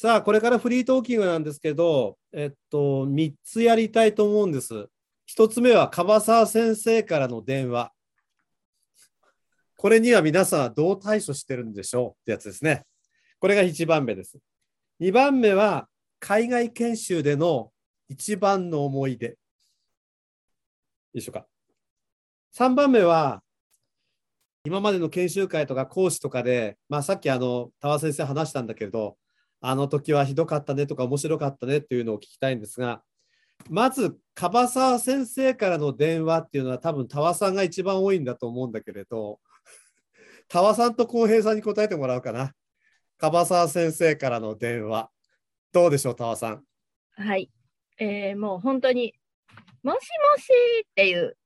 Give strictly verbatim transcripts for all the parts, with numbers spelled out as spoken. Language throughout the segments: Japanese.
さあ、これからフリートーキングなんですけど、えっと、みっつやりたいと思うんです。ひとつめは、樺沢先生からの電話。これには皆さんはどう対処してるんでしょうってやつですね。これがいちばんめです。にばんめは、海外研修での一番の思い出。でしょうか。さんばんめは、今までの研修会とか講師とかで、まあ、さっきあの田和先生話したんだけれど、あの時はひどかったねとか面白かったねっていうのを聞きたいんですが、まず樺沢先生からの電話っていうのは多分田和さんが一番多いんだと思うんだけれど、田和さんと浩平さんに答えてもらうかな。樺沢先生からの電話、どうでしょう田和さん。はい、えー、もう本当にもしもしっていう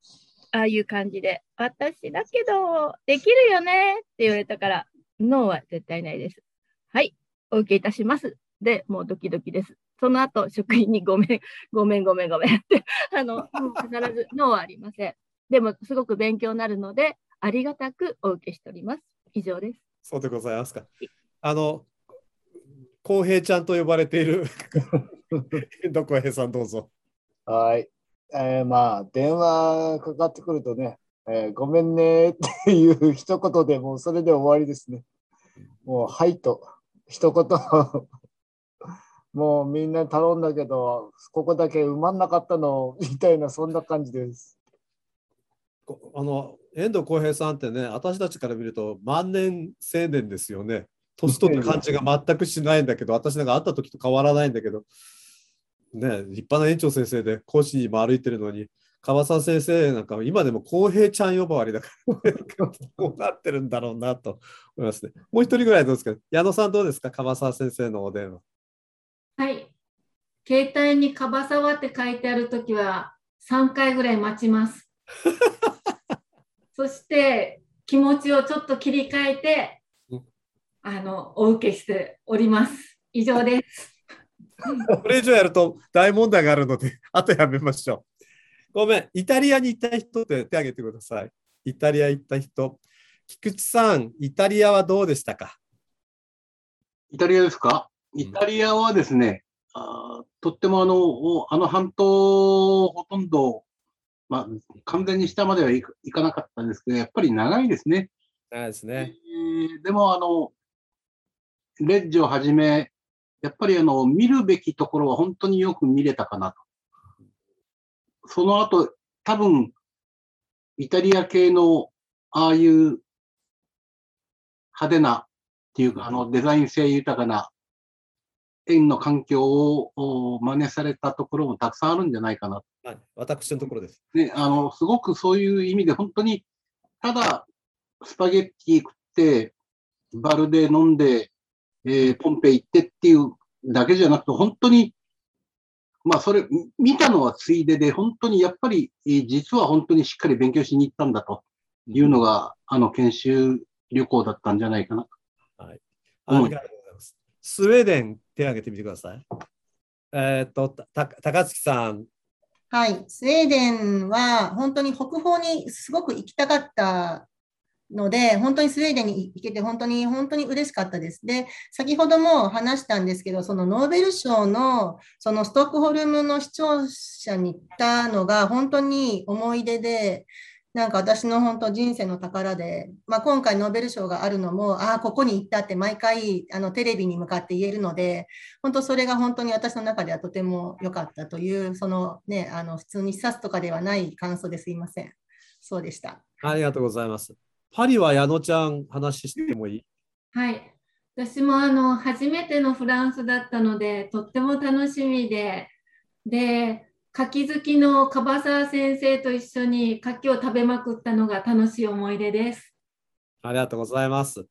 ああいう感じで、私だけどできるよねって言われたから、ノーは絶対ないです。はい、お受けいたしますで、もうドキドキです。その後職員にごめんごめんごめんごめんってあの必ずノーはありません。でもすごく勉強になるので、ありがたくお受けしております。以上です。そうでございますか。あの浩平ちゃんと呼ばれている遠藤浩平さん、どうぞ。はい、えー、まあ電話かかってくるとね、えー、ごめんねっていう一言でもうそれで終わりですね。もうはいと一言もうみんな頼んだけどここだけ埋まんなかったのみたいな、そんな感じです。あの遠藤浩平さんってね、私たちから見ると万年青年ですよね。年取った感じが全くしないんだけど、私なんか会った時と変わらないんだけどね、立派な園長先生で講師にも歩いてるのに、樺沢先生なんか今でも浩平ちゃん呼ばわりだからこうなってるんだろうなと思いますね。もう一人ぐらいどうですか。矢野さんどうですか、樺沢先生のお電話。はい、携帯に樺沢って書いてあるときはさんかいぐらい待ちますそして気持ちをちょっと切り替えてあのお受けしております。以上ですこれ以上やると大問題があるので、あとやめましょう。ごめん、イタリアに行った人って手を挙げてください。イタリア行った人。菊池さん、イタリアはどうでしたか。イタリアですか。イタリアはですね、うん、あとってもあの、あの半島ほとんど、まあ、完全に下まではいかなかったんですけど、やっぱり長いですね。長いですね。えー、でもあのレッジをはじめ、やっぱりあの見るべきところは本当によく見れたかなと。その後多分イタリア系のああいう派手なっていうかあのデザイン性豊かな園の環境を真似されたところもたくさんあるんじゃないかな。はい、私のところです。ね、あのすごくそういう意味で本当にただスパゲッティ食ってバルで飲んで。えー、ポンペ行ってっていうだけじゃなくて、本当に、まあそれ、見たのはついでで、本当にやっぱり、実は本当にしっかり勉強しに行ったんだというのが、あの、研修旅行だったんじゃないかな。はい。ありがとうございます。スウェーデン、手を挙げてみてください。えー、っと、た、高槻さん。はい。スウェーデンは、本当に北方にすごく行きたかった。ので本当にスウェーデンに行けて本当に本当に嬉しかったです。で、先ほども話したんですけど、そのノーベル賞のそのストックホルムの視聴者に行ったのが本当に思い出で、なんか私の本当人生の宝で、まあ、今回ノーベル賞があるのも、ああここに行ったって毎回あのテレビに向かって言えるので、本当それが本当に私の中ではとても良かったという、そのね、あの普通に視察とかではない感想ですいません。そうでした。ありがとうございます。パリは矢野ちゃん話してもいい？はい、私もあの初めてのフランスだったのでとっても楽しみで、で柿好きの樺沢先生と一緒に柿を食べまくったのが楽しい思い出です。ありがとうございます。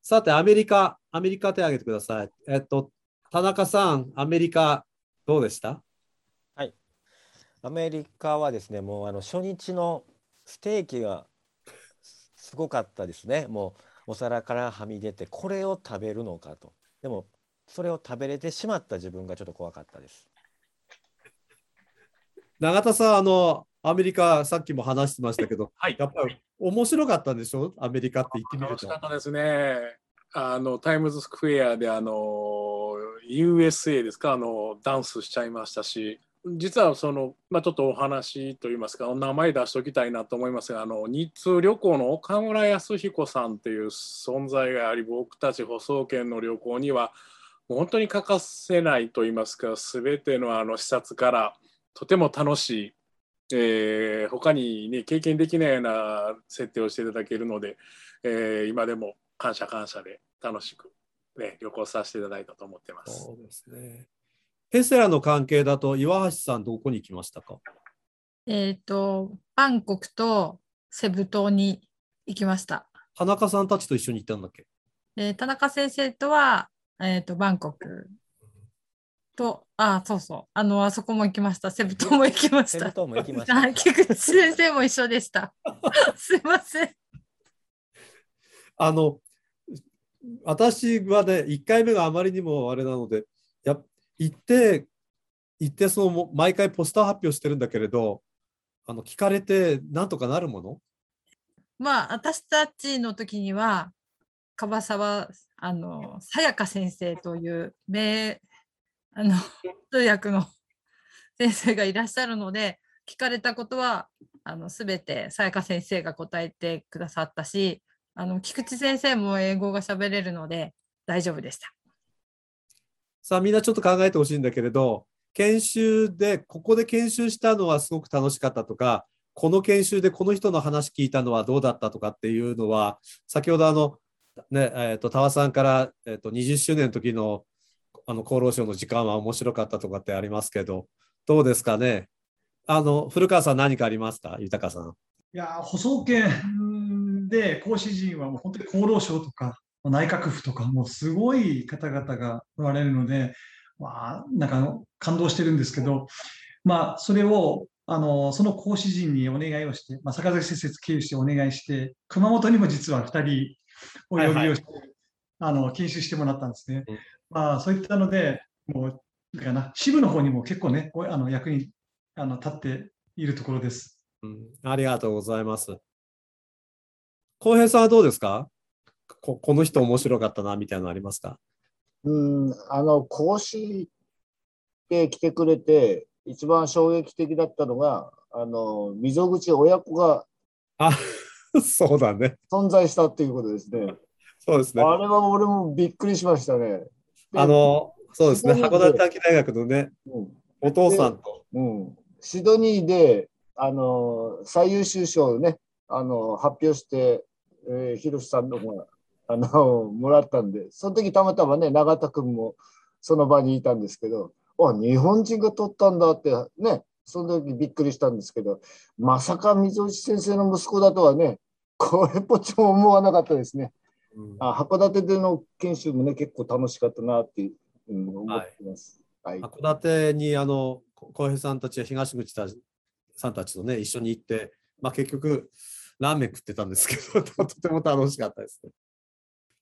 さてアメリカ、アメリカ手を挙げてください。えっと田中さん、アメリカどうでした？はい、アメリカはですね、もうあの初日のステーキがすごかったですね。もうお皿からはみ出て、これを食べるのかと。でもそれを食べれてしまった自分がちょっと怖かったです。永田さん、あのアメリカさっきも話してましたけど、はい、やっぱり面白かったんでしょ、アメリカって。行ってみると楽しかったですね。あのタイムズスクエアであのユーエスエー ですか、あのダンスしちゃいましたし、実はその、まあ、ちょっとお話といいますかお名前出しておきたいなと思いますが、あの日通旅行の岡村康彦さんという存在があり、僕たち保送圏の旅行にはもう本当に欠かせないといいますか、全てのあの視察からとても楽しい、えー、他に、ね、経験できないような設定をしていただけるので、えー、今でも感謝感謝で楽しく、ね、旅行させていただいたと思ってます。そうですね。ヘセラの関係だと岩橋さんどこに行きましたか？えっとバンコクとセブ島に行きました。田中さんたちと一緒に行ったんだっけ？えー、田中先生とは、えー、とバンコクと、あ、そうそう、あのあそこも行きました。セブ島も行きました。セブ島も行きました。菊池先生も一緒でした。すいません。あの私はねいっかいめがあまりにもあれなので、やっ行って行ってその毎回ポスター発表してるんだけれど、あの聞かれてなんとかなるもの？まあ私たちの時には樺沢あのさやか先生という名あの通訳の先生がいらっしゃるので、聞かれたことはあの全てさやか先生が答えてくださったし、あの菊池先生も英語が喋れるので大丈夫でした。さあみんなちょっと考えてほしいんだけれど、研修でここで研修したのはすごく楽しかったとか、この研修でこの人の話聞いたのはどうだったとかっていうのは、先ほどあのねえー、と田和さんから、えー、とにじゅっしゅうねんの時のあの厚労省の時間は面白かったとかってありますけど、どうですかね。あの古川さん何かありますか？豊さん。いや補送研で講師陣はもう本当に厚労省とか内閣府とかもうすごい方々がおられるので、まあ、なんか感動してるんですけど、まあ、それをあのその講師陣にお願いをして、まあ、坂崎先生経由してお願いして、熊本にも実はふたりお呼びをして、はいはい、あの研修してもらったんですね、うん、まあ、そういったのでもうだからな支部の方にも結構ねあの役にあの立っているところです、うん、ありがとうございます。浩平さんはどうですか？こ, この人面白かったなみたいなのありますか？うん、あの講師で来てくれて一番衝撃的だったのがあの溝口親子があそうだね存在したっていうことですね。そうですね。あれは俺もびっくりしましたね。あのそうですね、函館短期大学のね、うん、お父さんと、うん、シドニーであの最優秀賞をねあの発表して、えー、広瀬さんの方があのもらったんで、その時たまたまね永田君もその場にいたんですけど、あ日本人が取ったんだってねその時びっくりしたんですけど、まさか溝内先生の息子だとはねこれっぽっちも思わなかったですね、うん、あ函館での研修もね結構楽しかったなって、うん、思ってます、はいはい、函館にあの小平さんたちや東口さんたちとね一緒に行って、まあ、結局ラーメン食ってたんですけどとても楽しかったですね。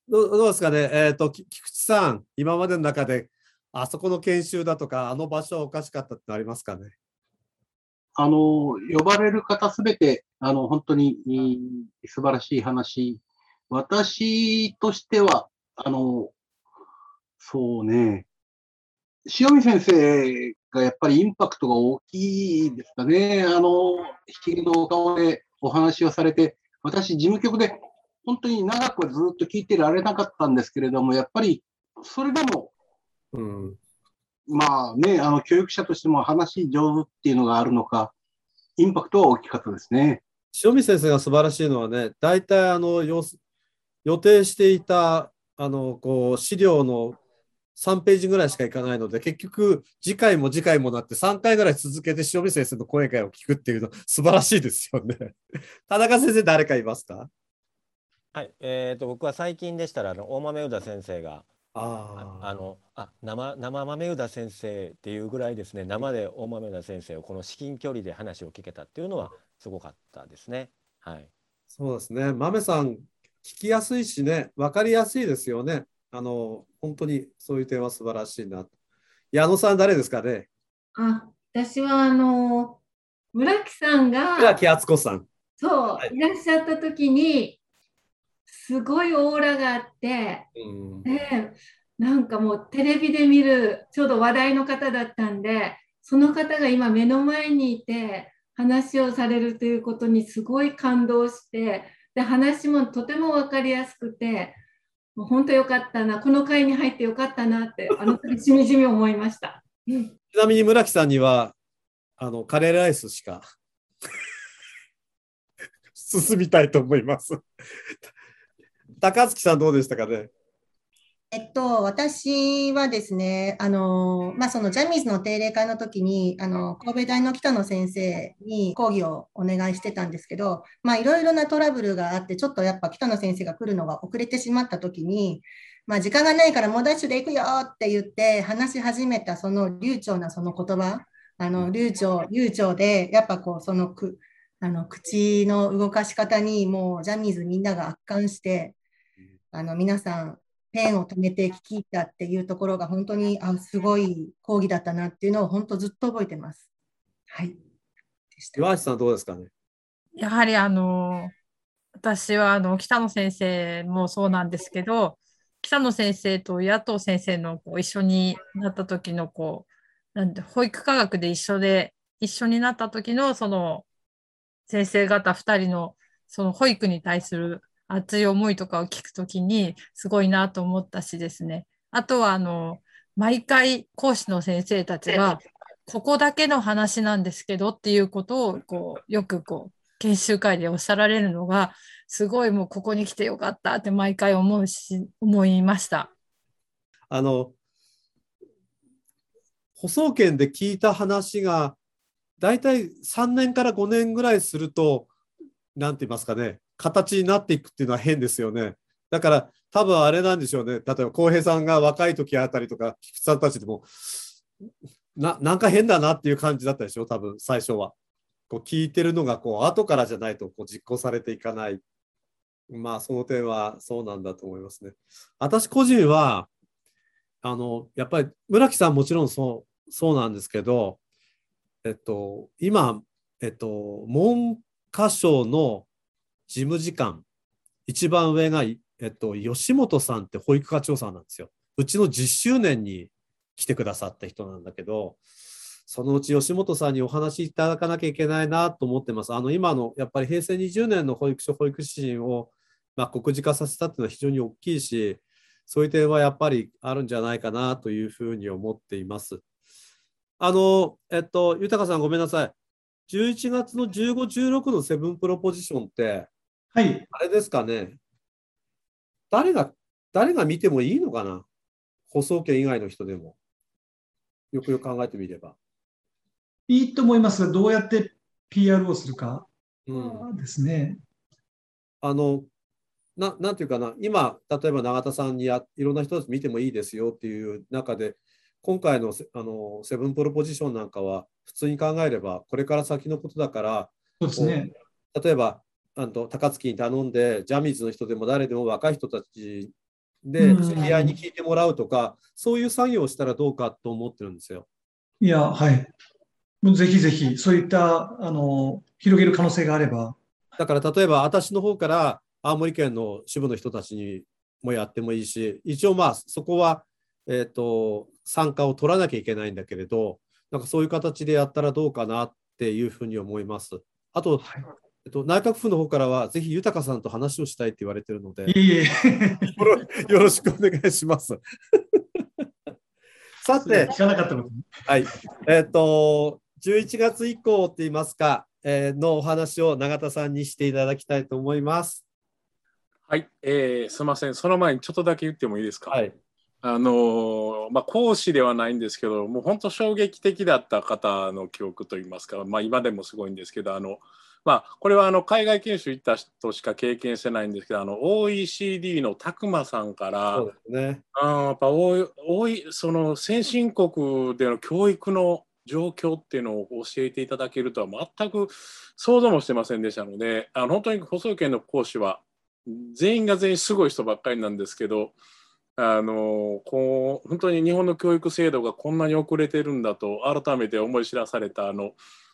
ど, どうですかね、えーと、菊池さん、今までの中であそこの研修だとかあの場所はおかしかったってありますかね？あの呼ばれる方すべてあの本当に素晴らしい話、私としてはあのそうね塩見先生がやっぱりインパクトが大きいですかね。あのひげのお顔でお話をされて、私事務局で本当に長くはずっと聞いてられなかったんですけれども、やっぱりそれでも、うん、まあね、あの教育者としても話上手っていうのがあるのか、インパクトは大きかったですね。塩見先生が素晴らしいのはね、大体あの予定していたあのこう資料のさんページぐらいしかいかないので、結局次回も次回もなってさんかいぐらい続けて塩見先生の講演会を聞くっていうの素晴らしいですよね。田中先生誰かいますか？はいえー、と僕は最近でしたらあの大豆宇田先生があああのあ 生, 生豆宇田先生っていうぐらいですね、生で大豆宇田先生をこの至近距離で話を聞けたっていうのはすごかったですね、はい、そうですね。豆さん聞きやすいしね分かりやすいですよね。あの本当にそういう点は素晴らしいな。矢野さん誰ですかね？あ私はあの村木さんが村木敦子さんそう、はい、いらっしゃった時にすごいオーラがあって、うん、でなんかもうテレビで見るちょうど話題の方だったんで、その方が今目の前にいて話をされるということにすごい感動して、で話もとても分かりやすくて、もう本当よかったな、この会に入ってよかったなってあの時しみじみ思いましたちなみに村木さんにはあのカレーライスしか進みたいと思います高槻さんどうでしたかね。えっと、私はですね、あのまあ、そのジャニーズの定例会の時にあの神戸大の北野先生に講義をお願いしてたんですけど、いろいろなトラブルがあって、ちょっとやっぱ北野先生が来るのが遅れてしまった時に、まあ、時間がないからもうダッシュで行くよって言って話し始めたその流暢なその言葉、あの流暢、流暢でやっぱこうそのくあの口の動かし方にもうジャニーズみんなが圧巻して、あの皆さんペンを止めて聞き入ったっていうところが本当にあすごい講義だったなっていうのを本当ずっと覚えてます。はい。岩橋さんどうですかね。やはりあの私はあの北野先生もそうなんですけど、北野先生と野党先生のこう一緒になった時のこうなんて保育科学で一緒で一緒になった時のその先生方ふたりのその保育に対する熱い思いとかを聞くときにすごいなと思ったしですね。あとはあの毎回講師の先生たちがここだけの話なんですけどっていうことをこうよくこう研修会でおっしゃられるのがすごい、もうここに来てよかったって毎回思うし思いました。あの補送研で聞いた話がだいたいさんねんからごねんぐらいするとなんて言いますかね、形になっていくっていうのは変ですよね。だから多分あれなんでしょうね。例えば浩平さんが若い時あたりとか菊池さんたちでもな、なんか変だなっていう感じだったでしょ。多分最初はこう聞いてるのがこう後からじゃないとこう実行されていかない。まあその点はそうなんだと思いますね。私個人はあのやっぱり村木さんもちろんそう、そうなんですけど、えっと今えっと文科省の事務次官、一番上が、えっと、吉本さんって保育課長さんなんですよ。うちのじゅっしゅうねんに来てくださった人なんだけど、そのうち吉本さんにお話しいただかなきゃいけないなと思ってます。あの今のやっぱり平成にじゅうねんの保育所保育指針を、まあ、告示化させたっていうのは非常に大きいし、そういう点はやっぱりあるんじゃないかなというふうに思っています。あの、えっと、豊さんごめんなさい。じゅういちがつのじゅうご、じゅうろくのセブンプロポジションってはい、あれですかね、誰が、誰が見てもいいのかな、補送権以外の人でも、よくよく考えてみれば。いいと思いますが、どうやって ピーアール をするかですね。うん、あのな、なんていうかな、今、例えば永田さんにやいろんな人たち見てもいいですよっていう中で、今回のセ、あのセブンプロポジションなんかは、普通に考えれば、これから先のことだから、そうですね、例えば、あと高槻に頼んでジャニーズの人でも誰でも若い人たちで知り合いに聞いてもらうとか、そういう作業をしたらどうかと思ってるんですよ。いや、はい。もうぜひぜひそういったあの広げる可能性があれば。だから例えば私の方から青森県の支部の人たちにもやってもいいし、一応まあそこは、えーと、参加を取らなきゃいけないんだけれど、なんかそういう形でやったらどうかなっていうふうに思います。あと、はい、えっと、内閣府の方からはぜひ豊さんと話をしたいって言われているので、いいえよろしくお願いしますさて、聞かなかったの、はい、えっとじゅういちがつ以降といいますか、えー、のお話を永田さんにしていただきたいと思います。はい、えー、すみません、その前にちょっとだけ言ってもいいですか。はい、あのまあ、講師ではないんですけど、もう本当衝撃的だった方の記憶といいますか、まあ、今でもすごいんですけど、あのまあ、これはあの海外研修行った人しか経験してないんですけど、あの オーイーシーディー の拓磨さんから、そうですね、あやっぱ多いその先進国での教育の状況っていうのを教えていただけるとは全く想像もしてませんでしたので、あの本当に補送研の講師は全員が全員すごい人ばっかりなんですけど、あのこう本当に日本の教育制度がこんなに遅れてるんだと改めて思い知らされたあの、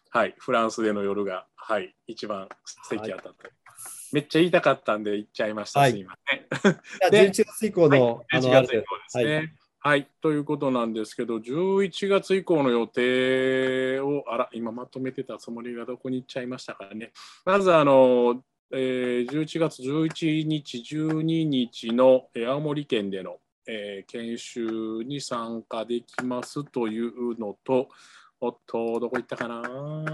はい、フランスでの夜が、はい、一番素敵だったと、はい、めっちゃ言いたかったんで言っちゃいました。はい、すいません。じゅういちがつ以降の、はい、じゅういちがつ以降ですね。はいはい、ということなんですけど、じゅういちがつ以降の予定を、あら、今まとめてたつもりがどこに行っちゃいましたかね。まずあの、えー、じゅういちがつじゅういちにち、じゅうににちの、えー、青森県での、えー、研修に参加できますというのと、おっと、どこ行ったかな、ちょっ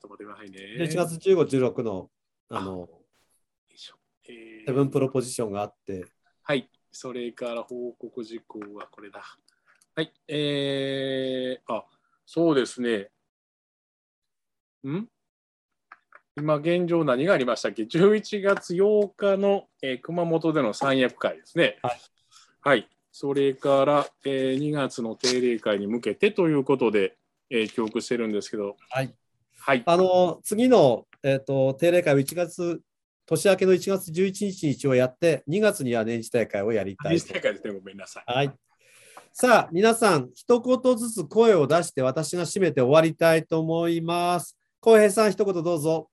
と待ってくださいね。じゅういちがつじゅうご、じゅうろくの、あの、セブンプロポジションがあって。はい。それから報告事項はこれだ。はい。えー、あ、そうですね。ん?今現状何がありましたっけ ?じゅういちがつようかの、えー、熊本での三役会ですね。はい。はい、それから、えー、にがつの定例会に向けてということで、えー、記憶してるんですけど。はい。はい、あの次の、えーと、定例会はいちがつ。年明けのいちがつじゅういちにちに一応やって、にがつには年次大会をやりたい。年次大会ですね、ごめんなさい。はい。さあ、皆さん、一言ずつ声を出して、私が締めて終わりたいと思います。浩平さん、一言どうぞ。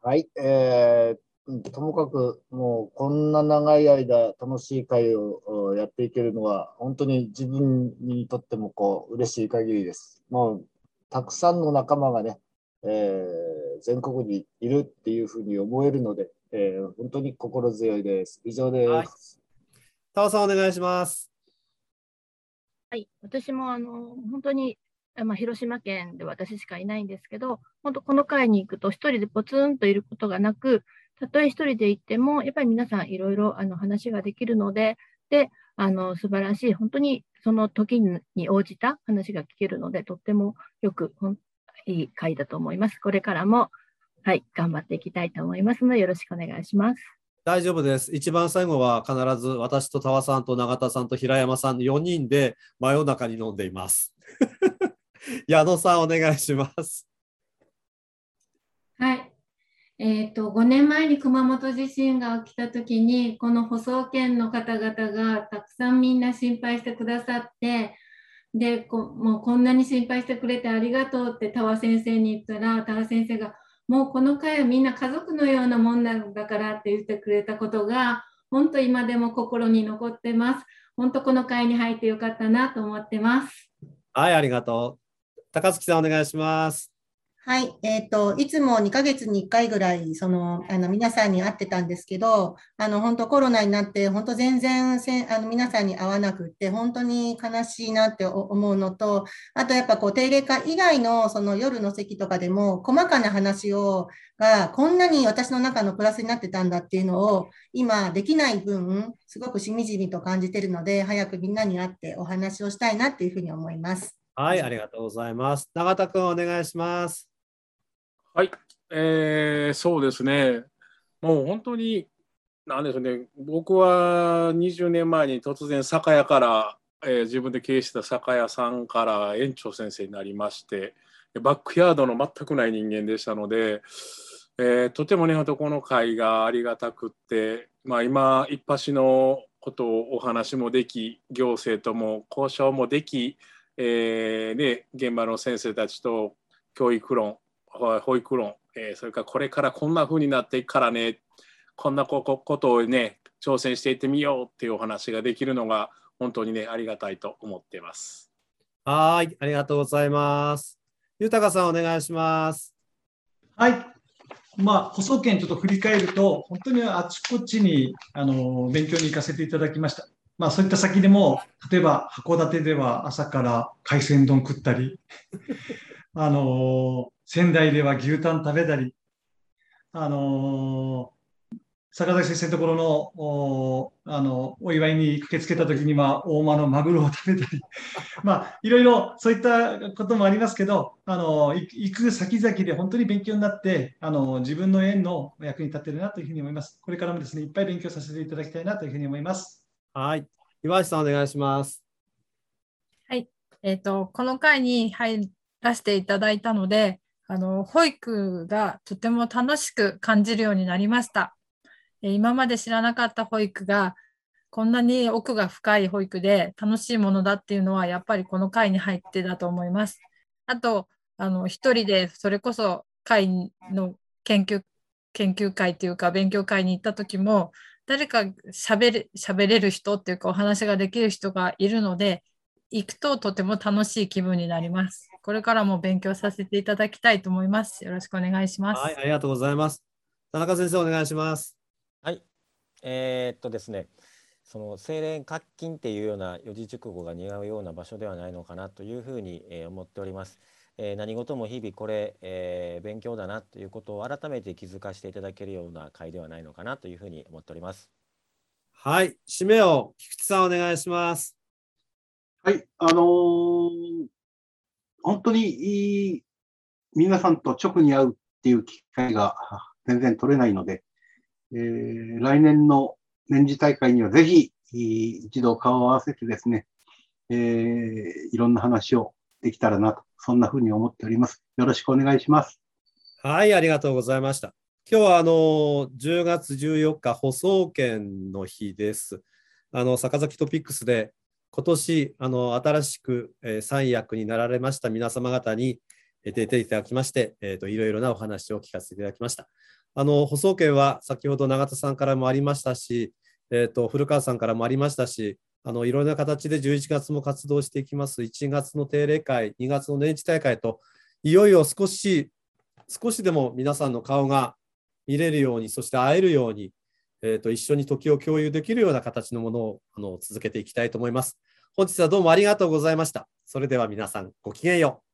はい、えー、ともかく、もうこんな長い間、楽しい会をやっていけるのは、本当に自分にとってもこう嬉しい限りです。もう、たくさんの仲間がね、えー、全国にいるっていうふうに思えるので、えー、本当に心強いです。以上です。タワさんお願いします。はい、私もあの本当に、まあ、広島県で私しかいないんですけど、本当この会に行くと一人でポツンといることがなく、たとえ一人で行ってもやっぱり皆さんいろいろあの話ができるので、であの素晴らしい本当にその時に応じた話が聞けるので、とってもよく本当いい会だと思います。これからも、はい、頑張っていきたいと思いますのでよろしくお願いします。大丈夫です。一番最後は必ず私と田和さんと永田さんと平山さんのよにんで真夜中に飲んでいます。矢野さんお願いします。はい。えっとごねんまえに熊本地震が起きた時にこの舗装圏の方々がたくさんみんな心配してくださって。でこもうこんなに心配してくれてありがとうって田和先生に言ったら田和先生がもうこの会はみんな家族のようなもんなんだからって言ってくれたことが本当今でも心に残ってます。本当この会に入ってよかったなと思ってます。はい、ありがとう。高槻さんお願いします。はい、えーと、いつもにかげつにいっかいぐらいそのあの皆さんに会ってたんですけど、あの本当コロナになって本当全然せあの皆さんに会わなくって本当に悲しいなって思うのと、あとやっぱこう定例会以外のその夜の席とかでも細かな話をがこんなに私の中のプラスになってたんだっていうのを今できない分すごくしみじみと感じてるので、早くみんなに会ってお話をしたいなっていうふうに思います。はい、ありがとうございます。永田君お願いします。はい、えー、そうですね、もう本当に、なんでしょうね、僕はにじゅうねんまえに突然、酒屋から、えー、自分で経営してた酒屋さんから園長先生になりまして、バックヤードの全くない人間でしたので、えー、とてもね、この会がありがたくって、まあ、今、いっぱしのことをお話もでき、行政とも交渉もでき、えーね、現場の先生たちと教育論、保育論、えー、それからこれからこんな風になっていくからね、こんなことをね挑戦していってみようっていうお話ができるのが本当にねありがたいと思っています。はい、ありがとうございます。豊さんお願いします。はい、まあ舗装圏ちょっと振り返ると本当にあちこちにあの勉強に行かせていただきました。まあそういった先でも例えば函館では朝から海鮮丼食ったりあのー仙台では牛タン食べたり、あのー、坂崎先生のところの お, あのお祝いに駆けつけたときには大間のマグロを食べたり、まあ、いろいろそういったこともありますけど、あのー、行く先々で本当に勉強になって、あのー、自分の園の役に立っているなというふうに思います。これからもですね、いっぱい勉強させていただきたいなというふうに思います。はい、岩橋さんお願いします。はい、えっと、この会に入らせていただいたので、あの保育がとても楽しく感じるようになりました。今まで知らなかった保育がこんなに奥が深い保育で楽しいものだっていうのはやっぱりこの会に入ってだと思います。あとあの一人でそれこそ会の研究研究会というか勉強会に行った時も、誰か喋れ、喋れる人っていうかお話ができる人がいるので、行くととても楽しい気分になります。これからも勉強させていただきたいと思います。よろしくお願いします。はい、ありがとうございます。田中先生お願いします。はい、えー、っとですね、その清廉恪謹っていうような四字熟語が似合うような場所ではないのかなというふうに思っております。えー、何事も日々これ、えー、勉強だなということを改めて気づかせていただけるような会ではないのかなというふうに思っております。はい、締めを菊池さんお願いします。はい、あのー、本当に皆さんと直に会うっていう機会が全然取れないので、えー、来年の年次大会にはぜひ一度顔を合わせてですね、えー、いろんな話をできたらなと、そんなふうに思っております。よろしくお願いします。はい、ありがとうございました。今日はあのー、じゅうがつじゅうよっか保送研の日です。あの坂崎トピックスで今年あの新しく、えー、三役になられました皆様方に出ていただきまして、えーと、いろいろなお話を聞かせていただきました。あの保送研は先ほど永田さんからもありましたし、えーと、古川さんからもありましたし、あのいろいろな形でじゅういちがつも活動していきます。いちがつの定例会、にがつの年次大会と、いよいよ少し少しでも皆さんの顔が見れるように、そして会えるように、えーと、一緒に時を共有できるような形のものをあの続けていきたいと思います。本日はどうもありがとうございました。それでは皆さんごきげんよう。